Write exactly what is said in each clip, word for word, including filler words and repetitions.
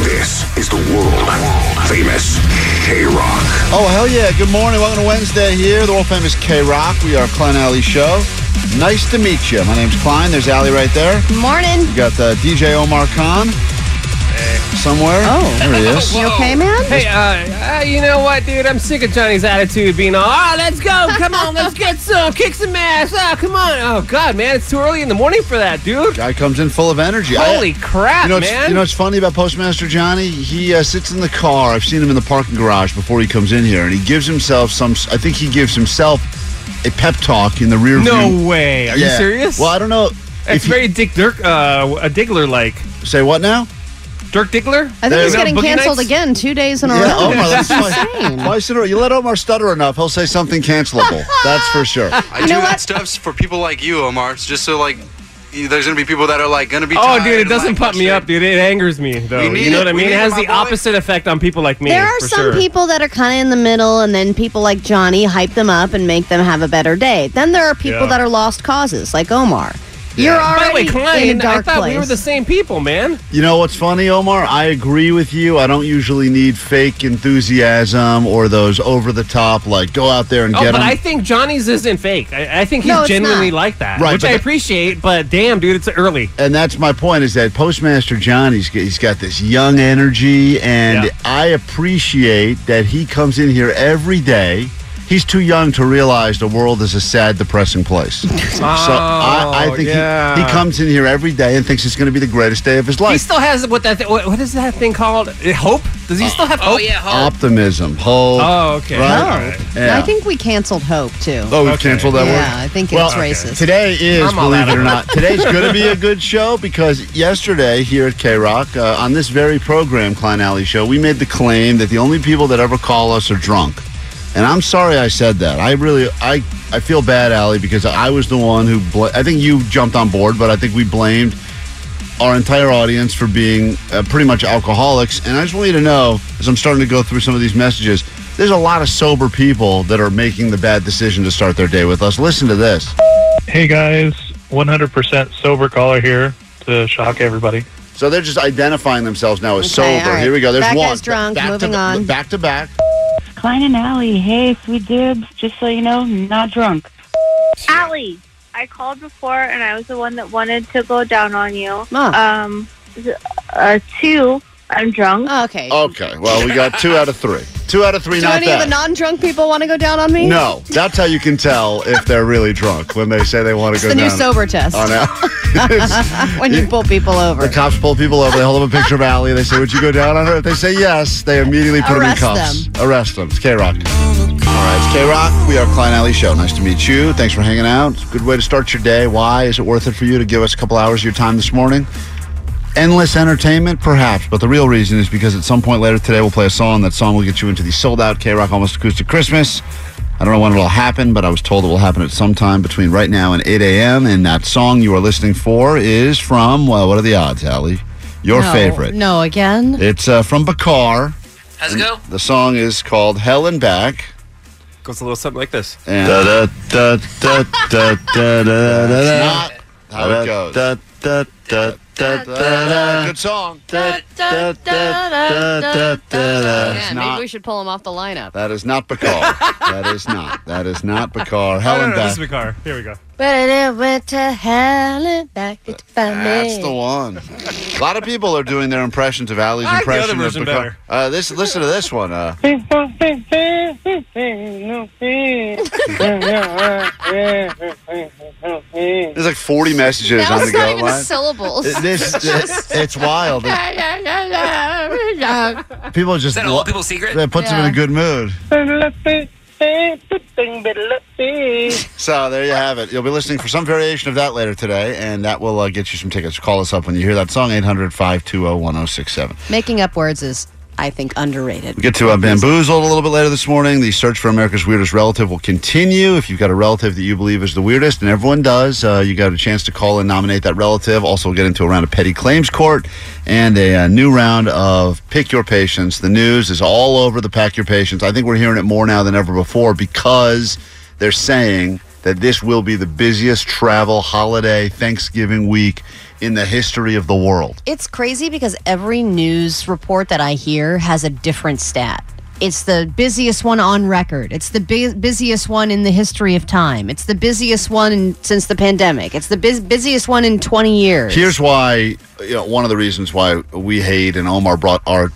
This is the world-famous K R O Q. Oh, hell yeah. Good morning. Welcome to Wednesday here, the world-famous K R O Q. We are Klein Ally Show. Nice to meet you. My name's Klein. There's Ally right there. Morning. We got uh, D J Omar Khan somewhere. Oh. There he is. You okay, man? Hey, uh, uh, you know what, dude? I'm sick of Johnny's attitude being all, oh, let's go. Come on. Let's get some. Kick some ass. Oh, come on. Oh, God, man. It's too early in the morning for that, dude. Guy comes in full of energy. Holy I, crap, you know, man. You know what's funny about Postmaster Johnny? He uh, sits in the car. I've seen him in the parking garage before he comes in here, and he gives himself some, I think he gives himself a pep talk in the rear no view. No way. Are yeah. you serious? Well, I don't know. It's very he, Dick Dirk, uh, a Diggler like. Say what now? Dirk Diggler? I think there he's getting canceled nights? again two days in a yeah, row. Omar, that's insane. Twice in a row. You let Omar stutter enough, he'll say something cancelable. That's for sure. I you do that stuff for people like you, Omar. It's just so, like, there's going to be people that are, like, going to be tired. Oh, dude, it doesn't like, pump me up, dude. It angers me, though. You know what I mean? It has the opposite effect on people like me. There are some people that are kind of in the middle, and then people like Johnny hype them up and make them have a better day. Then there are people yeah. that are lost causes, like Omar. You're already By the way, Klein, in a dark I thought place. We were the same people, man. You know what's funny, Omar? I agree with you. I don't usually need fake enthusiasm or those over-the-top, like, go out there and oh, get them. But I think Johnny's isn't fake. I, I think he's no, genuinely not. like that, right, which I appreciate, but damn, dude, it's early. And that's my point, is that Postmaster Johnny's he's got this young energy, and yeah. I appreciate that he comes in here every day. He's too young to realize the world is a sad, depressing place. Oh, so I, I think yeah. he, he comes in here every day and thinks it's going to be the greatest day of his life. He still has what that th- what is that thing called? Hope? Does he uh, still have hope? Oh, yeah, hope. Optimism. Hope. Oh, okay. Right? Hope. Yeah. I think we canceled hope, too. Oh, we okay. canceled that yeah, word? Yeah, I think it's well, racist. Okay. Today is, believe it or not, today's going to be a good show because yesterday here at K R O Q, uh, on this very program, Klein Ally Show, we made the claim that the only people that ever call us are drunk. And I'm sorry I said that. I really, I, I feel bad, Ally, because I was the one who, bl- I think you jumped on board, but I think we blamed our entire audience for being uh, pretty much alcoholics. And I just want you to know, as I'm starting to go through some of these messages, there's a lot of sober people that are making the bad decision to start their day with us. Listen to this. Hey, guys, one hundred percent sober caller here to shock everybody. So they're just identifying themselves now as okay, sober. Right. Here we go. There's back one. Back as drunk, back moving to, on. Back to back. Klein and Ally, hey, sweet dibs. Just so you know, not drunk. Ally, I called before, and I was the one that wanted to go down on you. Oh. Um, uh, two, I'm drunk. Oh, okay. Okay. Well, we got two out of three. Two out of three, Do not bad. Do any of the non-drunk people want to go down on me? No. That's how you can tell if they're really drunk, when they say they want to go down. It's the new sober test. On when you, you pull people over. The cops pull people over. They hold up a picture of Ally. They say, would you go down on her? If they say yes, they immediately put Arrest them in cuffs. Them. Arrest them. It's K R O Q. All right, it's K R O Q. We are Klein Ally Show. Nice to meet you. Thanks for hanging out. It's a good way to start your day. Why? Is it worth it for you to give us a couple hours of your time this morning? Endless entertainment? Perhaps. But the real reason is because at some point later today we'll play a song. That song will get you into the sold-out K R O Q Almost Acoustic Christmas. I don't know when it'll happen, but I was told it will happen at some time between right now and eight a.m. And that song you are listening for is from, well, what are the odds, Ally? Your no, favorite. No, again? It's uh, from Bakar. How's it go? The song is called Hell and Back. Goes a little something like this. And da, da, da, da, da, da, da, da. It's not how it goes. Da, da, da, da. da, da, da, good song. Da, da, da, da, da, da, da. Yeah, not, maybe we should pull him off the lineup. That is not Bakar. That is not. That is not Bakar. Helen no, no, no, back. This is Bakar. Here we go. But it went to Helen back to find that's me. The one. A lot of people are doing their impressions of Ally's I impression of Bakar. Uh, this, listen to this one. Uh. There's like forty messages that on the go line. That was not even line. Syllables. It, this, this, it's wild. People just. Is that an old people's secret? That puts yeah. them in a good mood. So there you have it. You'll be listening for some variation of that later today, and that will uh, get you some tickets. Call us up when you hear that song, eight hundred, five two zero, one zero six seven. Making up words is, I think, underrated. We get to uh, Bamboozled a little bit later this morning. The search for America's Weirdest Relative will continue. If you've got a relative that you believe is the weirdest, and everyone does, uh, you got a chance to call and nominate that relative. Also, we'll get into a round of petty claims court and a uh, new round of Pick Your Patients. The news is all over the Pack Your Patients. I think we're hearing it more now than ever before because they're saying that this will be the busiest travel holiday Thanksgiving week in the history of the world. It's crazy because every news report that I hear has a different stat. It's the busiest one on record. It's the bu- busiest one in the history of time. It's the busiest one in, since the pandemic. It's the bu- busiest one in twenty years. Here's why, you know, one of the reasons why we hate, and Omar brought our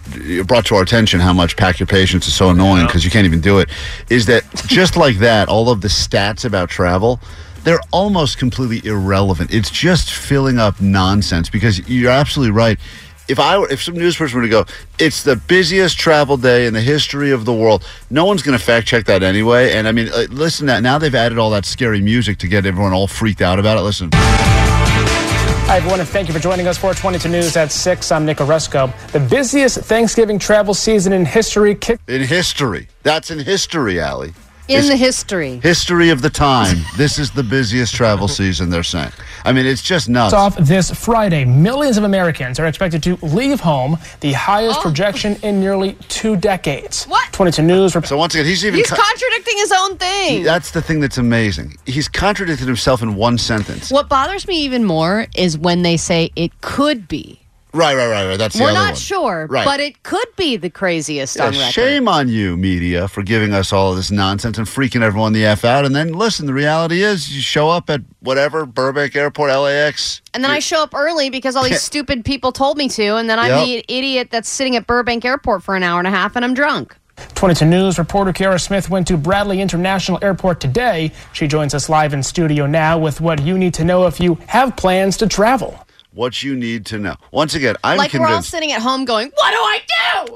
brought to our attention how much Pack Your Patience is so annoying because you can't even do it, is that just like that, all of the stats about travel, they're almost completely irrelevant. It's just filling up nonsense because you're absolutely right. If I were, if some news person were to go, it's the busiest travel day in the history of the world, no one's going to fact check that anyway. And I mean, listen to that. Now they've added all that scary music to get everyone all freaked out about it. Listen. Hi, everyone, and thank you for joining us for four twenty-two News at six. I'm Nick Oresco. The busiest Thanksgiving travel season in history. Kick- in history. That's in history, Allie. In it's the history. History of the time. This is the busiest travel season, they're saying. I mean, it's just nuts. Off this Friday, millions of Americans are expected to leave home, the highest oh. projection in nearly two decades. What? twenty-two News. So once again, he's even... He's co- contradicting his own thing. He, that's the thing that's amazing. He's contradicted himself in one sentence. What bothers me even more is when they say it could be. Right, right, right, right. That's We're the other not one. sure, right. But it could be the craziest yeah, on record. Shame on you, media, for giving us all of this nonsense and freaking everyone the F out. And then, listen, the reality is you show up at whatever, Burbank Airport, L A X. And then I show up early because all these stupid people told me to, and then I'm yep. the idiot that's sitting at Burbank Airport for an hour and a half, and I'm drunk. twenty-two News reporter Kiara Smith went to Bradley International Airport today. She joins us live in studio now with what you need to know if you have plans to travel. What you need to know. Once again, I'm like convinced. Like we're all sitting at home going, what do I do?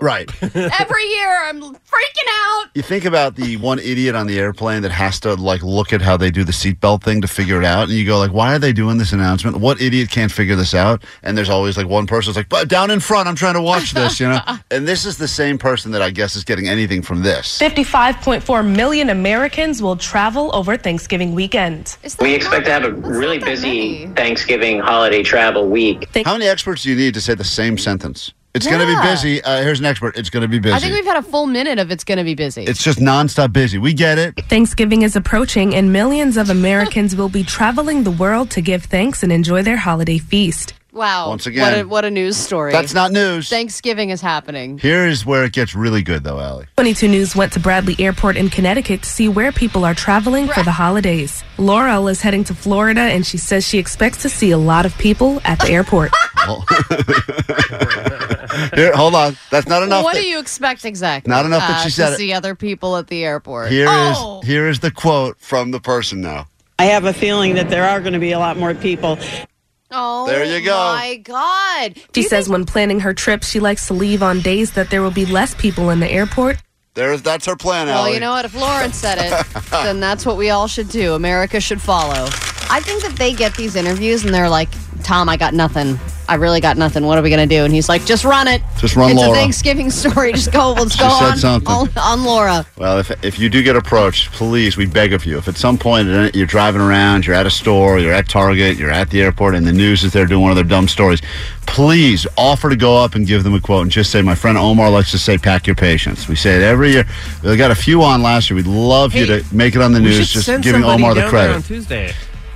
Right. Every year I'm freaking out. You think about the one idiot on the airplane that has to like look at how they do the seatbelt thing to figure it out. And you go like, why are they doing this announcement? What idiot can't figure this out? And there's always like one person that's like, down in front, I'm trying to watch this, you know? And this is the same person that I guess is getting anything from this. fifty-five point four million Americans will travel over Thanksgiving weekend. We expect to have a really busy Thanksgiving holiday travel week. How many experts do you need to say the same sentence? It's yeah. going to be busy. Uh, here's an expert. It's going to be busy. I think we've had a full minute of it's going to be busy. It's just nonstop busy. We get it. Thanksgiving is approaching, and millions of Americans will be traveling the world to give thanks and enjoy their holiday feast. Wow. Once again. What a, what a news story. That's not news. Thanksgiving is happening. Here is where it gets really good, though, Allie. twenty-two News went to Bradley Airport in Connecticut to see where people are traveling Bra- for the holidays. Laurel is heading to Florida, and she says she expects to see a lot of people at the airport. Here, hold on. That's not enough. What that, do you expect exactly? Not enough uh, that she said to it. see other people at the airport. Here oh. is Here is the quote from the person now. I have a feeling that there are going to be a lot more people. Oh, there you go. My God. She says think- when planning her trip, she likes to leave on days that there will be less people in the airport. There's, that's her plan, Allie. Well, you know what? If Lauren said it, then that's what we all should do. America should follow. I think that they get these interviews and they're like, Tom, I got nothing. I really got nothing. What are we going to do? And he's like, just run it. Just run it's Laura. It's a Thanksgiving story. Just go. Let's go on, on, on Laura. Well, if if you do get approached, please, we beg of you. If at some point you're driving around, you're at a store, you're at Target, you're at the airport, and the news is there doing one of their dumb stories, please offer to go up and give them a quote and just say, my friend Omar likes to say, pack your patience. We say it every year. We got a few on last year. We'd love hey, you to make it on the news, just giving Omar the credit. On Tuesday.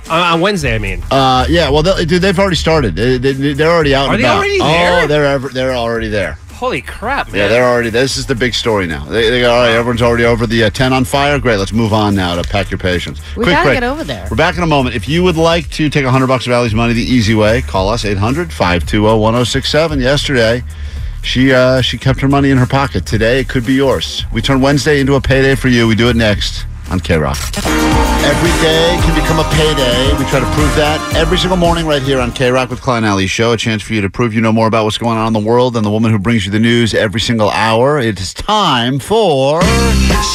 On Wednesday, I mean. Uh, yeah. Well, dude, they've already started. They, they, they're already out. Are and they about. already there? Oh, they're ever, they're already there. Holy crap, man. Yeah, they're already. This is the big story now. They, they all right, everyone's already over the uh, ten on fire. Great, let's move on now to pack your patience. We quick gotta break. Get over there. We're back in a moment. If you would like to take one hundred bucks of Allie's money the easy way, call us eight hundred, five two zero, one zero six seven. Yesterday, she uh, she kept her money in her pocket. Today, it could be yours. We turn Wednesday into a payday for you. We do it next on K R O Q. Every day can become a payday. We try to prove that every single morning right here on K R O Q with Klein Ally Show. A chance for you to prove you know more about what's going on in the world than the woman who brings you the news every single hour. It is time for...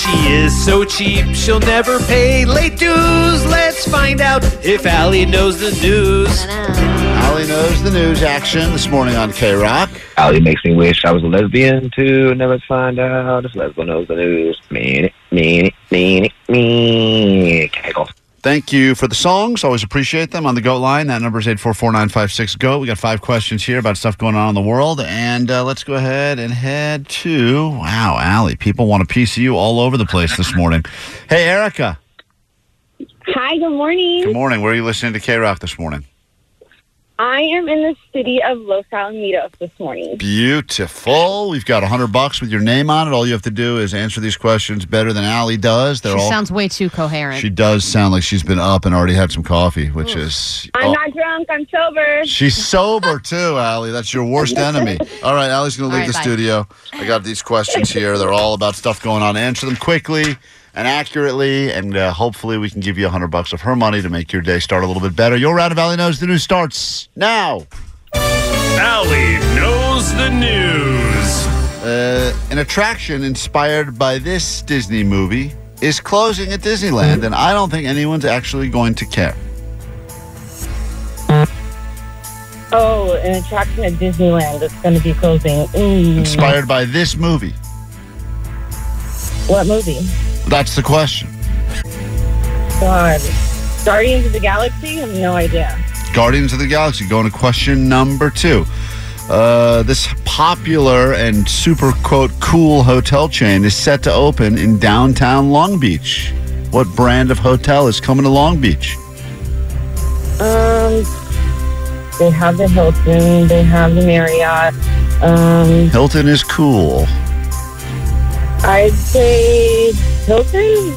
She is so cheap, she'll never pay late dues. Let's find out if Ally knows the news. Ally knows the news action this morning on K R O Q. Ally makes me wish I was a lesbian, too. Never find out if lesbian knows the news. Mean it, mean it, mean it. Me cackle. Thank you for the songs. Always appreciate them. On the GOAT line, that number is eight four four, nine five six, GOAT. We got five questions here about stuff going on in the world. And uh, let's go ahead and head to... Wow, Ally, people want a piece of you all over the place this morning. Hey, Erica. Hi, good morning. Good morning. Where are you listening to K R O Q this morning? I am in the city of Los Alamitos this morning. Beautiful. We've got one hundred bucks with your name on it. All you have to do is answer these questions better than Ally does. They're she all, sounds way too coherent. She does sound like she's been up and already had some coffee, which Ooh. is... I'm oh. not drunk. I'm sober. She's sober, too, Ally. That's your worst enemy. All right, Ally's going to leave right, the bye. studio. I got these questions here. They're all about stuff going on. Answer them quickly and accurately, and uh, hopefully we can give you one hundred bucks of her money to make your day start a little bit better. Your round of Ally Knows the News starts now. Ally Knows the News. Uh, an attraction inspired by this Disney movie is closing at Disneyland, and I don't think anyone's actually going to care. Oh, an attraction at Disneyland that's going to be closing. Mm. Inspired by this movie. What movie? That's the question. God. Guardians of the Galaxy? I have no idea. Guardians of the Galaxy. Going to question number two. Uh, this popular and super, quote, cool hotel chain is set to open in downtown Long Beach. What brand of hotel is coming to Long Beach? Um, they have the Hilton. They have the Marriott. Um, Hilton is cool. I'd say Hilton.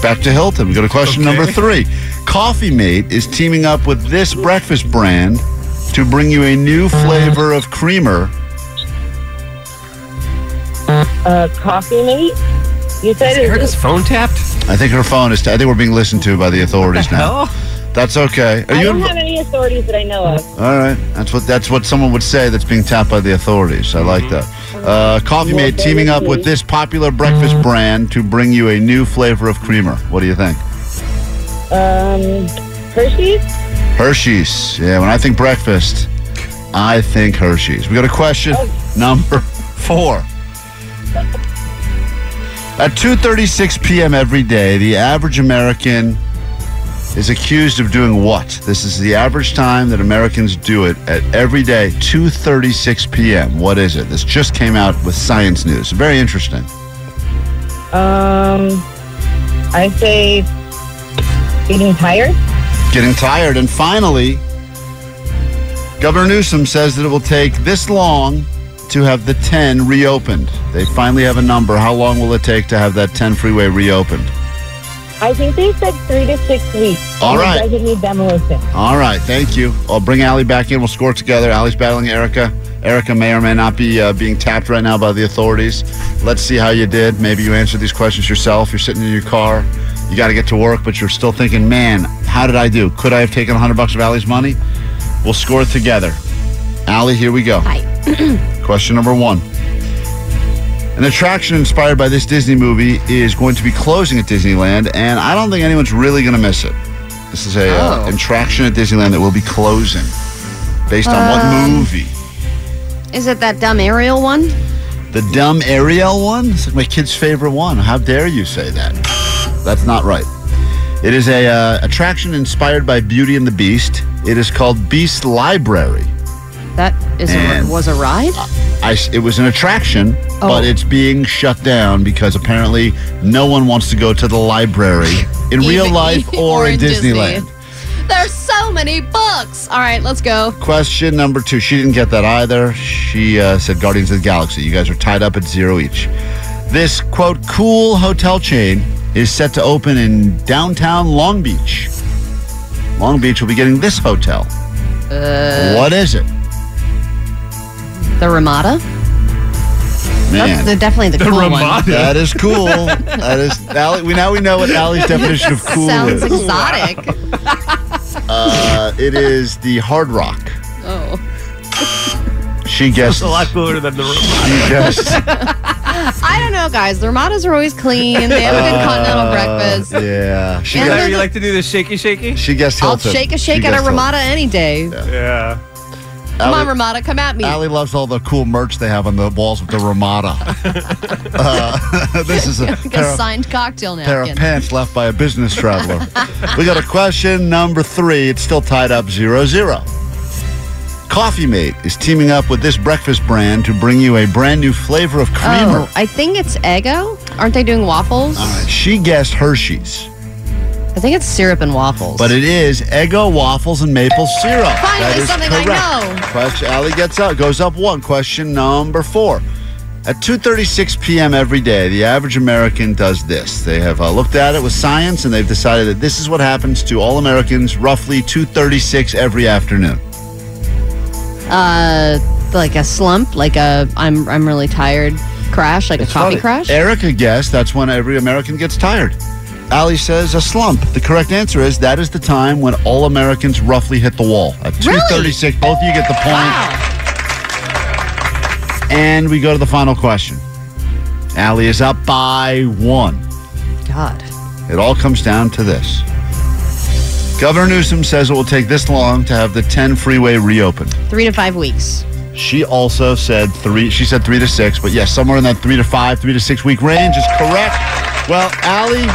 Back to Hilton. We go to question okay. number three. Coffee Mate is teaming up with this breakfast brand to bring you a new flavor of creamer. Uh, Coffee Mate? You said it. Is her phone tapped? I think her phone is. T- I think we're being listened to by the authorities the now. Hell? That's okay. Are I you don't inv- have any authorities that I know of. All right, that's what that's what someone would say that's being tapped by the authorities. I mm-hmm. like that. Uh, Coffee Mate teaming up with this popular breakfast brand to bring you a new flavor of creamer. What do you think? Um, Hershey's? Hershey's. Yeah, when I think breakfast, I think Hershey's. We got a question oh. number four. At two thirty-six p.m. every day, the average American is accused of doing what? This is the average time that Americans do it at every day, two thirty-six p.m. What is it? This just came out with Science News. Very interesting. Um, I say getting tired. Getting tired. And finally, Governor Newsom says that it will take this long to have the ten reopened. They finally have a number. How long will it take to have that ten freeway reopened? I think they said three to six weeks. All right. Doesn't need demolition. All right. Thank you. I'll bring Ally back in. We'll score together. Ally's battling Erica. Erica may or may not be uh, being tapped right now by the authorities. Let's see how you did. Maybe you answered these questions yourself. You're sitting in your car. You got to get to work, but you're still thinking, man, how did I do? Could I have taken one hundred bucks of Ally's money? We'll score together. Ally, here we go. Hi. Question number one. An attraction inspired by this Disney movie is going to be closing at Disneyland, and I don't think anyone's really going to miss it. This is a oh. uh, attraction at Disneyland that will be closing based on um, what movie? Is it that dumb Ariel one? The dumb Ariel one? It's like my kid's favorite one. How dare you say that? That's not right. It is a uh, attraction inspired by Beauty and the Beast. It is called Beast Library. That is a, was a ride? I, I, it was an attraction, oh. but it's being shut down because apparently no one wants to go to the library in even, real life or, or in Disneyland. Disney. There's so many books. All right, let's go. Question number two. She didn't get that either. She uh, said Guardians of the Galaxy. You guys are tied up at zero each. This, quote, cool hotel chain is set to open in downtown Long Beach. Long Beach will be getting this hotel. Uh, what is it? The Ramada? Man. That's definitely the, the cool Ramada. One. That is cool. That is Allie, we now we know what Allie's definition of cool sounds is. Sounds exotic. Wow. uh, it is the Hard Rock. Oh. She guessed. It's a lot cooler than the Ramada. She guessed. I don't know, guys. The Ramadas are always clean. They have a good uh, continental breakfast. Yeah. She guessed, you like to do the shaky shaky? She guessed Hilton. I'll shake a shake she at a Ramada Hilton. Any day. Yeah. yeah. Come Allie, on, Ramada. Come at me. Allie loves all the cool merch they have on the walls with the Ramada. uh, this is a, like a signed of, cocktail napkin. Pair of pants left by a business traveler. We got a question number three. It's still tied up zero zero. Coffee Mate is teaming up with this breakfast brand to bring you a brand new flavor of creamer. Oh, I think it's Eggo. Aren't they doing waffles? All right. She guessed Hershey's. I think it's syrup and waffles. But it is Eggo waffles and maple syrup. Finally, something correct. I know. Question, Allie gets out, goes up one. Question number four. At two thirty-six p m every day, the average American does this. They have uh, looked at it with science, and they've decided that this is what happens to all Americans roughly two thirty-six every afternoon. Uh, like a slump, like a I'm I'm really tired crash, like it's a coffee funny. Crash. Erica guessed that's when every American gets tired. Allie says a slump. The correct answer is that is the time when all Americans roughly hit the wall. At two thirty-six, really? Both of you get the point. Wow. And we go to the final question. Allie is up by one. God. It all comes down to this. Governor Newsom says it will take this long to have the ten freeway reopened. Three to five weeks. She also said three. She said three to six, but yes, somewhere in that three to five, three to six week range is correct. Well, Allie,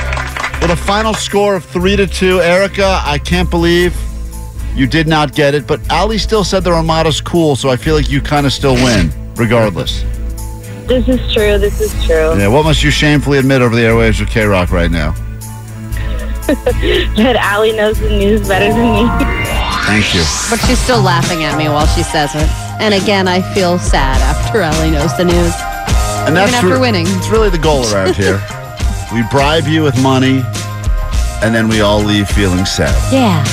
with a final score of three to two. Erica, I can't believe you did not get it, but Allie still said the Ramada's cool, so I feel like you kind of still win, regardless. This is true. This is true. Yeah. What must you shamefully admit over the airwaves of K R O Q right now? That Allie knows the news better than me. Thank you. But she's still laughing at me while she says it. And again, I feel sad after Allie knows the news. And that's after re- winning. It's really the goal around here. We bribe you with money, and then we all leave feeling sad. Yeah.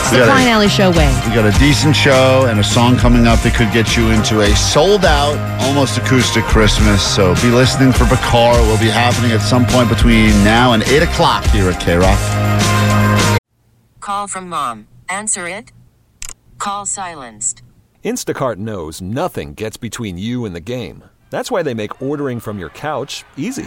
It's the Klein Ally Show way. We got a decent show and a song coming up that could get you into a sold-out, almost acoustic Christmas. So be listening for Bakar. It will be happening at some point between now and eight o'clock here at K R O Q. Call from mom. Answer it. Call silenced. Instacart knows nothing gets between you and the game. That's why they make ordering from your couch easy.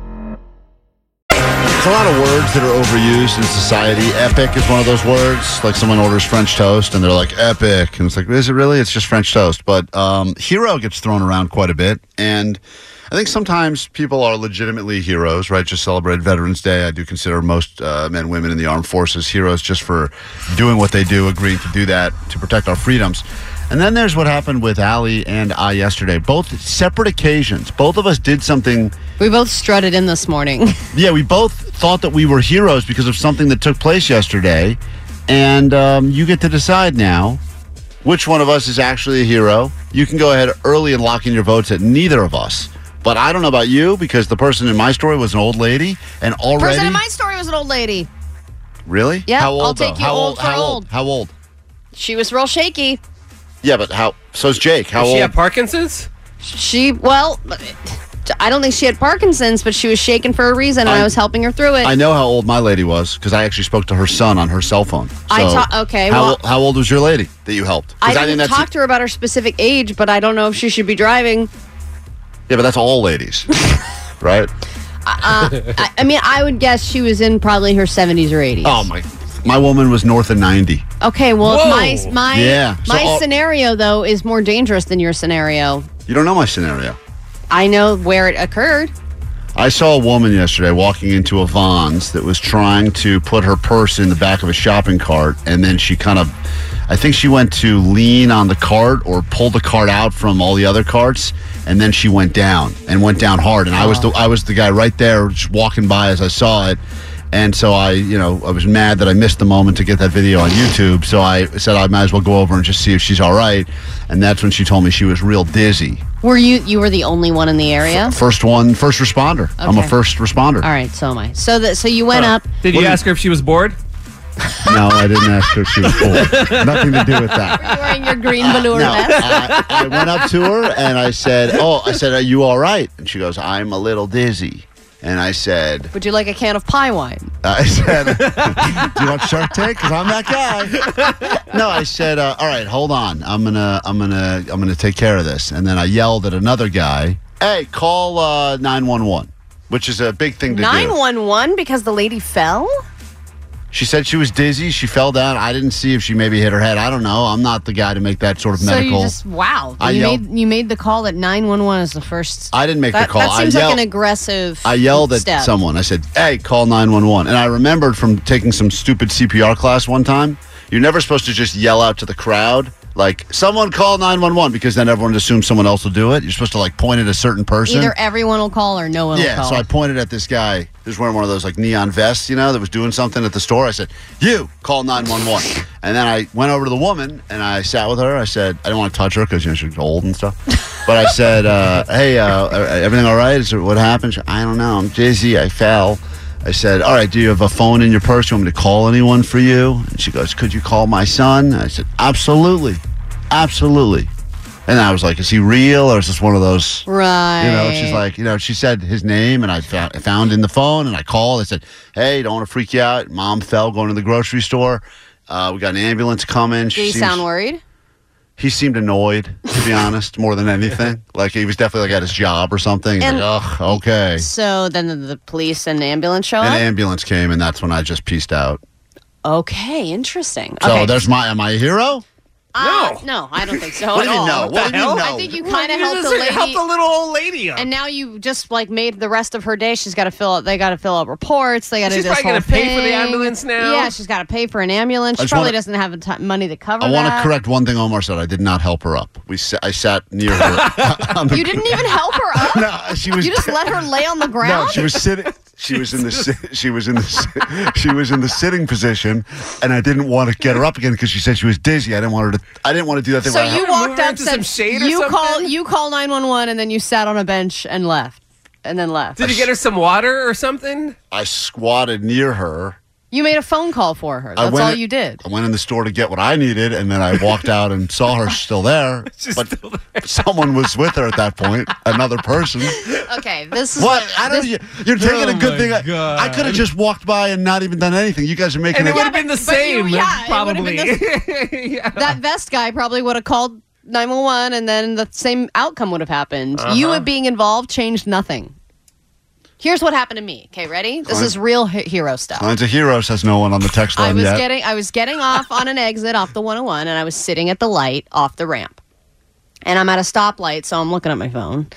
There's a lot of words that are overused in society. Epic is one of those words. Like someone orders French toast and they're like, epic. And it's like, is it really? It's just French toast. But um, hero gets thrown around quite a bit. And I think sometimes people are legitimately heroes, right? Just celebrated Veterans Day. I do consider most uh, men, women in the armed forces heroes just for doing what they do, agreeing to do that to protect our freedoms. And then there's what happened with Allie and I yesterday. Both separate occasions. Both of us did something. We both strutted in this morning. Yeah, we both thought that we were heroes because of something that took place yesterday, and um, you get to decide now which one of us is actually a hero. You can go ahead early and lock in your votes at neither of us, but I don't know about you because the person in my story was an old lady, and already the person in my story was an old lady. Really? Yeah. How old? I'll take though? You how old, old for how old? old? How old? She was real shaky. Yeah, but how? So's Jake. How Does she old? She had Parkinson's. She well. I don't think she had Parkinson's, but she was shaking for a reason, and I, I was helping her through it. I know how old my lady was, because I actually spoke to her son on her cell phone. So I ta- okay. How, well, how old was your lady that you helped? I didn't I think that's talk to her about her specific age, but I don't know if she should be driving. Yeah, but that's all ladies, right? Uh, I, I mean, I would guess she was in probably her seventies or eighties. Oh, my... My woman was north of ninety. Okay, well, if my my yeah. so my all, scenario, though, is more dangerous than your scenario. You don't know my scenario. I know where it occurred. I saw a woman yesterday walking into a Vons that was trying to put her purse in the back of a shopping cart, and then she kind of, I think she went to lean on the cart or pull the cart out from all the other carts, and then she went down, and went down hard. And oh. I was the, I was the guy right there just walking by as I saw it. And so I, you know, I was mad that I missed the moment to get that video on YouTube. So I said I might as well go over and just see if she's all right. And that's when she told me she was real dizzy. Were you, you were the only one in the area? F- first one, first responder. Okay. I'm a first responder. All right, so am I. So that, so you went uh, up. Did you ask her if she was bored? No, I didn't ask her if she was bored. Nothing to do with that. Were you wearing your green velour uh, no, vest? I, I went up to her and I said, oh, I said, are you all right? And she goes, I'm a little dizzy. And I said... Would you like a can of pie wine? I said, do you want Shark Tank? Because I'm that guy. No, I said, uh, all right, hold on. I'm gonna, I'm gonna, I'm gonna take care of this. And then I yelled at another guy, hey, call uh, nine one one, which is a big thing to nine one one do. nine one one because the lady fell? She said she was dizzy. She fell down. I didn't see if she maybe hit her head. I don't know. I'm not the guy to make that sort of so medical. So you just, wow. I you, yelled, made, you made the call at nine one one as the first. I didn't make that, the call. That seems I like yelled, an aggressive I yelled step. At someone. I said, hey, call nine one one. And I remembered from taking some stupid C P R class one time, you're never supposed to just yell out to the crowd, like, someone call nine one one, because then everyone assumes someone else will do it. You're supposed to, like, point at a certain person. Either everyone will call or no one yeah, will call. Yeah, so I pointed at this guy who's wearing one of those, like, neon vests, you know, that was doing something at the store. I said, you, call nine one one. And then I went over to the woman, and I sat with her. I said, I didn't want to touch her because, you know, she's old and stuff. But I said, uh, hey, uh, everything all right? Is it, what happened? She said, I don't know. I'm dizzy. I fell. I said, all right, do you have a phone in your purse? You want me to call anyone for you? And she goes, could you call my son? I said, absolutely. Absolutely. And I was like, is he real or is this one of those? Right. You know, she's like, you know, she said his name and I found, I found in the phone and I called. I said, hey, don't want to freak you out. Mom fell going to the grocery store. Uh, we got an ambulance coming. She Did he seems- sound worried? He seemed annoyed, to be honest, more than anything. Like, he was definitely, like, at his job or something. He's and like, ugh, okay. So then the police and ambulance show up? An ambulance came, and that's when I just peaced out. Okay, interesting. So okay. There's my, am I a hero? Uh, no. No, I don't think so what at all. Know? What, what do you know? I think you kind of helped the lady. Helped the little old lady up. And now you just, like, made the rest of her day. She's got to fill out, they got to fill out reports. They got to do this whole thing. She's probably going to pay for the ambulance now. Yeah, she's got to pay for an ambulance. She probably wanna, doesn't have the t- money to cover I that. I want to correct one thing Omar said. I did not help her up. We sa- I sat near her. You didn't even help her up? No, she was. You just let her lay on the ground? No, she was sitting. She was in the she was in the she was in the sitting position, and I didn't want to get her up again because she said she was dizzy. I didn't want her to. I didn't want to do that thing. So you walked up to some shade or something. You call you call nine one one, and then you sat on a bench and left, and then left. Did you get her some water or something? I squatted near her. You made a phone call for her. That's all you did. I went in the store to get what I needed, and then I walked out and saw her still there. She's but still there. Someone was with her at that point, another person. Okay, this is... What? Like, I don't, this, you're taking oh a good thing. God. I, I could have just walked by and not even done anything. You guys are making... And it, it would have yeah, been the same, you, yeah, probably. The, yeah. That vest guy probably would have called nine one one, and then the same outcome would have happened. Uh-huh. You being involved changed nothing. Here's what happened to me. Okay, ready? This is real he- hero stuff. Klein's a hero, says no one on the text line I was yet. Getting, I was getting off on an exit off the one oh one, and I was sitting at the light off the ramp. And I'm at a stoplight, so I'm looking at my phone.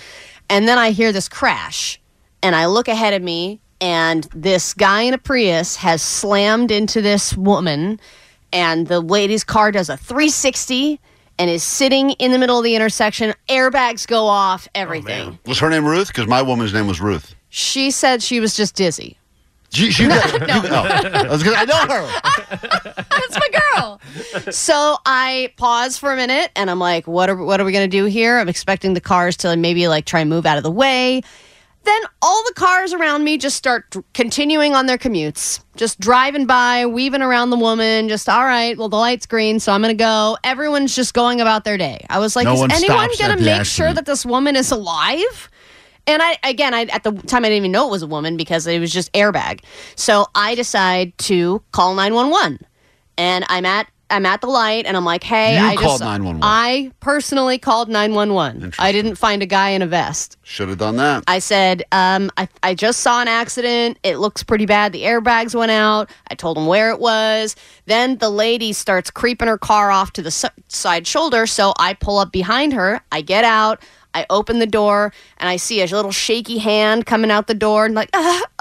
And then I hear this crash, and I look ahead of me, and this guy in a Prius has slammed into this woman, and the lady's car does a three sixty, and is sitting in the middle of the intersection. Airbags go off, everything. Oh, was her name Ruth? Because my woman's name was Ruth. She said she was just dizzy. She, she no. You, no. I was gonna, I know her. That's my girl. So I pause for a minute, and I'm like, what are, what are we going to do here? I'm expecting the cars to maybe like try and move out of the way. Then all the cars around me just start t- continuing on their commutes, just driving by, weaving around the woman, just, all right, well, the light's green, so I'm going to go. Everyone's just going about their day. I was like, no is anyone going to make accident. Sure that this woman is alive? And I again, I at the time, I didn't even know it was a woman because it was just airbag. So I decide to call nine one one. And I'm at I'm at the light, and I'm like, hey. You I called nine one one. I personally called nine one one. I didn't find a guy in a vest. Should have done that. I said, um, I, I just saw an accident. It looks pretty bad. The airbags went out. I told him where it was. Then the lady starts creeping her car off to the su- side shoulder, so I pull up behind her. I get out. I open the door, and I see a little shaky hand coming out the door, and like, ah, ah,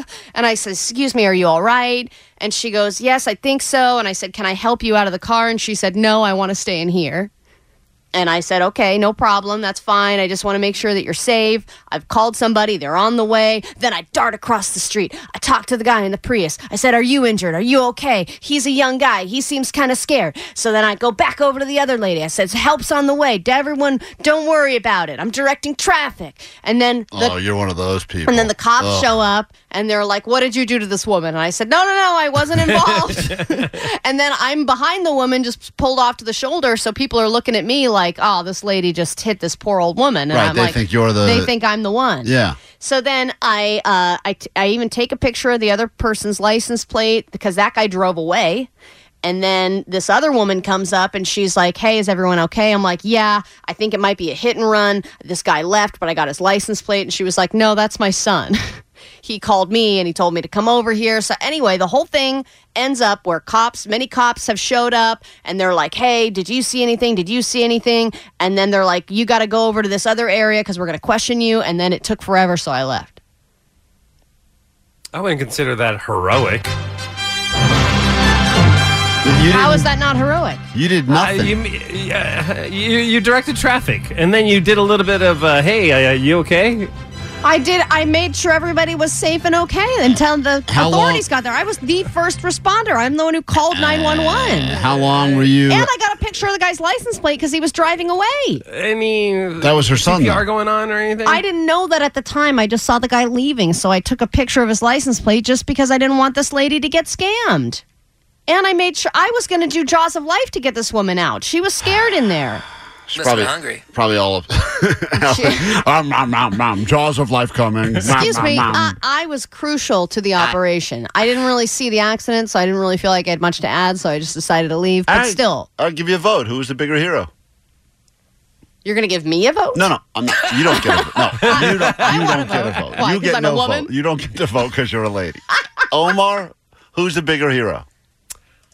ah. And I said, excuse me, are you all right? And she goes, yes, I think so. And I said, can I help you out of the car? And she said, no, I want to stay in here. And I said, okay, no problem. That's fine. I just want to make sure that you're safe. I've called somebody. They're on the way. Then I dart across the street. I talk to the guy in the Prius. I said, are you injured? Are you okay? He's a young guy. He seems kind of scared. So then I go back over to the other lady. I said, help's on the way. Everyone, don't worry about it. I'm directing traffic. And then the, oh, you're one of those people. And then the cops oh. show up, and they're like, what did you do to this woman? And I said, no, no, no, I wasn't involved. And then I'm behind the woman, just pulled off to the shoulder, so people are looking at me like, like, oh, this lady just hit this poor old woman. And right, I'm they like, think you're the... They think I'm the one. Yeah. So then I, uh, I, t- I even take a picture of the other person's license plate because that guy drove away. And then this other woman comes up and she's like, hey, is everyone okay? I'm like, yeah, I think it might be a hit and run. This guy left, but I got his license plate. And she was like, no, that's my son. He called me and he told me to come over here. So anyway, the whole thing ends up where cops, many cops have showed up and they're like, hey, did you see anything? Did you see anything? And then they're like, you got to go over to this other area because we're going to question you. And then it took forever, so I left. I wouldn't consider that heroic. How is that not heroic? You did nothing. Uh, you, uh, you, you directed traffic and then you did a little bit of, uh, hey, are you okay? I did. I made sure everybody was safe and okay until the how authorities long? got there. I was the first responder. I'm the one who called nine one one. Uh, how long were you? And I got a picture of the guy's license plate because he was driving away. I mean, that was her son. C P R going on or anything? I didn't know that at the time. I just saw the guy leaving, so I took a picture of his license plate just because I didn't want this lady to get scammed. And I made sure I was going to do Jaws of Life to get this woman out. She was scared in there. She's probably hungry. Probably all of um, um, um, um, Jaws of Life coming. Excuse um, me. Um, uh, I was crucial to the operation. I, I didn't really see the accident, so I didn't really feel like I had much to add, so I just decided to leave. But I, still. I'll give you a vote. Who was the bigger hero? You're going to give me a vote? No, no. I'm not. You don't get a vote. No, I, you don't, you don't get a vote. Why, you get I'm no a woman? vote. You don't get to vote because you're a lady. Omar, who's the bigger hero?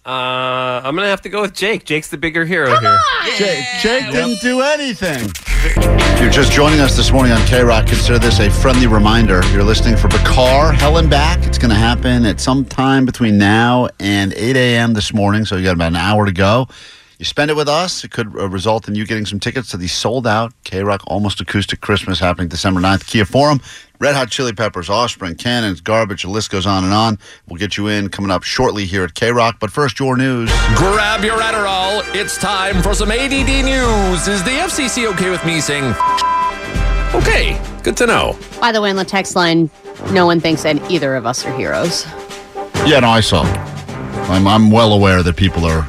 Uh, I'm going to have to go with Jake. Jake's the bigger hero Come here. On! Jake, Jake didn't do anything. If you're just joining us this morning on K R O Q, consider this a friendly reminder. You're listening for Bakar, Helen Back. It's going to happen at some time between now and eight a.m. this morning, so you got about an hour to go. You spend it with us, it could result in you getting some tickets to the sold-out K R O Q Almost Acoustic Christmas happening December ninth, Kia Forum. Red Hot Chili Peppers, Offspring, Cannons, Garbage, the list goes on and on. We'll get you in coming up shortly here at K R O Q. But first, your news. Grab your Adderall. It's time for some A D D news. Is the F C C okay with me saying okay, good to know. By the way, on the text line, no one thinks that either of us are heroes. Yeah, no, I saw. I'm, I'm well aware that people are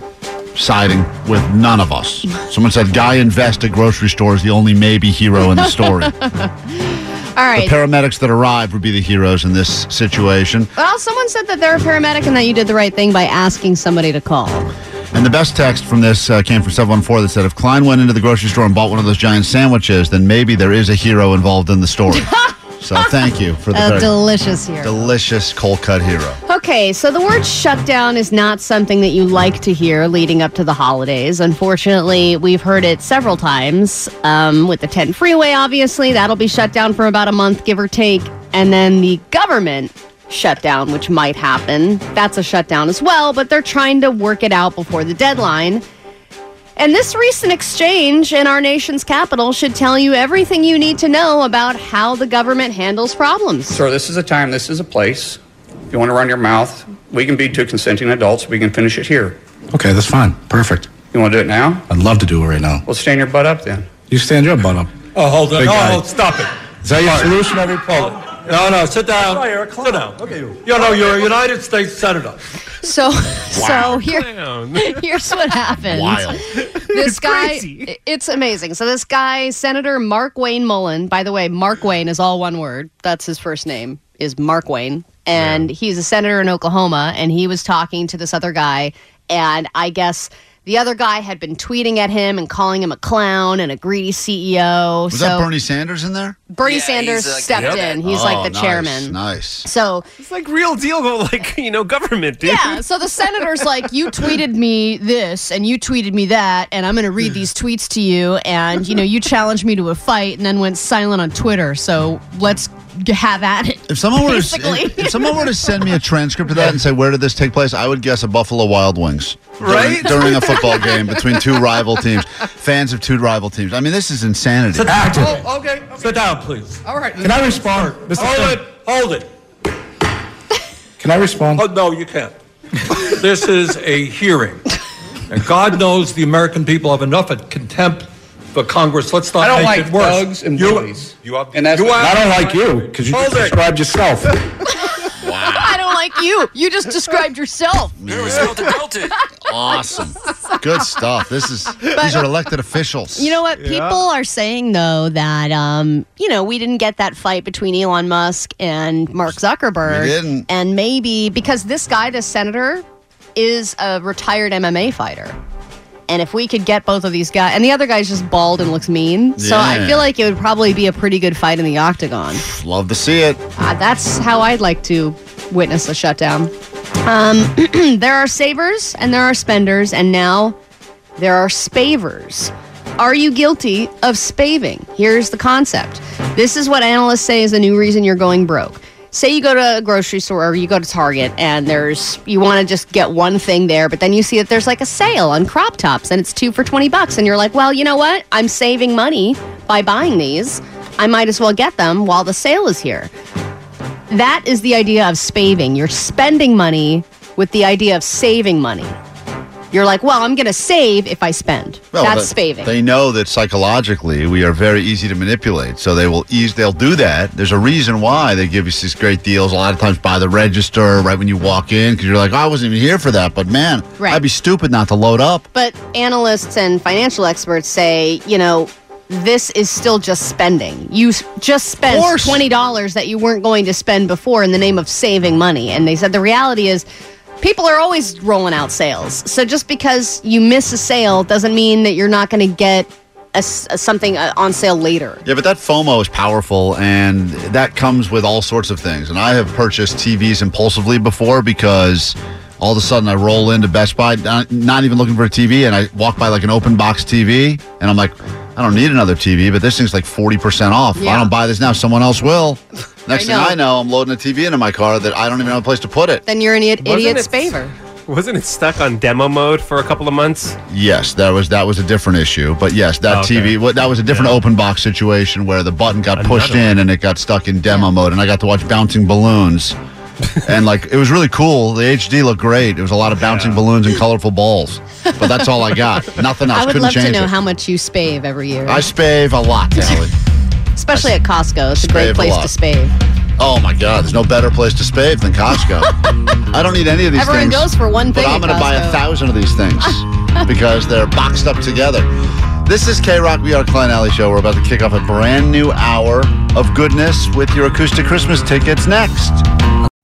siding with none of us. Someone said, guy in vest at grocery store is the only maybe hero in the story. All right. The paramedics that arrived would be the heroes in this situation. Well, someone said that they're a paramedic and that you did the right thing by asking somebody to call. And the best text from this uh, came from seven one four that said, if Klein went into the grocery store and bought one of those giant sandwiches, then maybe there is a hero involved in the story. So thank you for the a delicious hero. Delicious cold cut hero. Okay, so the word shutdown is not something that you like to hear leading up to the holidays. Unfortunately, we've heard it several times um, with the ten freeway, obviously. That'll be shut down for about a month, give or take. And then the government shutdown, which might happen. That's a shutdown as well, but they're trying to work it out before the deadline. And this recent exchange in our nation's capital should tell you everything you need to know about how the government handles problems. Sir, this is a time, this is a place. If you want to run your mouth, we can be two consenting adults. We can finish it here. Okay, that's fine. Perfect. You want to do it now? I'd love to do it right now. Well, stand your butt up then. You stand your butt up. Oh, hold on. Big oh, guy. Stop it. Is that your solution to every problem? No, no, sit down. Sorry, you're a clown. Sit down. Look at you. You know, you're a United States senator. So, wow. so here, here's what happened. Wild. This guy, crazy. It's amazing. So this guy, Senator Markwayne Mullin, by the way, Markwayne is all one word. That's his first name, is Markwayne. And yeah. he's a senator in Oklahoma, and he was talking to this other guy, and I guess... the other guy had been tweeting at him and calling him a clown and a greedy C E O. Was so that Bernie Sanders in there? Bernie yeah, Sanders like, stepped yep. in. He's oh, like the nice, chairman. Nice. So it's like real deal, but like, you know, government, dude. Yeah. So the senator's like, you tweeted me this and you tweeted me that, and I'm going to read these tweets to you. And, you know, you challenged me to a fight and then went silent on Twitter. So let's have at it. If someone, were to, if, if someone were to send me a transcript of that and say, where did this take place? I would guess a Buffalo Wild Wings. Right? During, during a football game between two rival teams. Fans of two rival teams. I mean, this is insanity. Sit down. Oh, okay, okay. Sit down, please. All right. Can I respond? Mister Hold it. Hold it. Can I respond? Oh, no, you can't. This is a hearing. And God knows the American people have enough of contempt for Congress. Let's not I don't make like it worse. Thugs and bullies. You, you have, and that's you have, I don't like you because you just described yourself. Wow. I don't like you. You just described yourself. You're self-adulted. Awesome. Good stuff. This is but, these are elected officials. You know what? Yeah. People are saying, though, that, um, you know, we didn't get that fight between Elon Musk and Mark Zuckerberg. We didn't. And maybe because this guy, the senator, is a retired M M A fighter. And if we could get both of these guys... and the other guy's just bald and looks mean. Yeah. So I feel like it would probably be a pretty good fight in the octagon. Love to see it. Uh, that's how I'd like to witness the shutdown. Um, there are savers and there are spenders. And now there are spavers. Are you guilty of spaving? Here's the concept. This is what analysts say is the new reason you're going broke. Say you go to a grocery store or you go to Target and there's you want to just get one thing there, but then you see that there's like a sale on crop tops and it's two for twenty bucks. And you're like, well, you know what? I'm saving money by buying these. I might as well get them while the sale is here. That is the idea of spaving. You're spending money with the idea of saving money. You're like, well, I'm going to save if I spend. Well, that's the, spaving. They know that psychologically we are very easy to manipulate, so they will ease. They'll do that. There's a reason why they give you these great deals. A lot of times by the register, right when you walk in, because you're like, oh, I wasn't even here for that, but man, right. I'd be stupid not to load up. But analysts and financial experts say, you know, this is still just spending. You just spent twenty dollars that you weren't going to spend before in the name of saving money. And they said the reality is, people are always rolling out sales. So just because you miss a sale doesn't mean that you're not going to get a, a, something on sale later. Yeah, but that FOMO is powerful, and that comes with all sorts of things. And I have purchased T Vs impulsively before because all of a sudden I roll into Best Buy, not, not even looking for a T V, and I walk by like an open box T V, and I'm like, I don't need another T V, but this thing's like forty percent off. Yeah. If I don't buy this now, someone else will. Next I thing I know, I'm loading a T V into my car that I don't even have a place to put it. Then you're an idiot, idiot spaver. Wasn't it stuck on demo mode for a couple of months? Yes, that was that was a different issue. But yes, that okay. T V, that was a different yeah. open box situation where the button got Another pushed one. in and it got stuck in demo yeah. mode. And I got to watch bouncing balloons. And like it was really cool. The H D looked great. It was a lot of bouncing yeah. balloons and colorful balls. But that's all I got. Nothing else. I would Couldn't love change to know it. how much you spave every year. I spave a lot, Allie. Especially at Costco. It's a great place to spave. Oh, my God. There's no better place to spave than Costco. I don't need any of these Everyone things. Everyone goes for one thing. But I'm going to buy a thousand of these things because they're boxed up together. This is K R O Q. We are Klein Ally Show. We're about to kick off a brand new hour of goodness with your acoustic Christmas tickets next.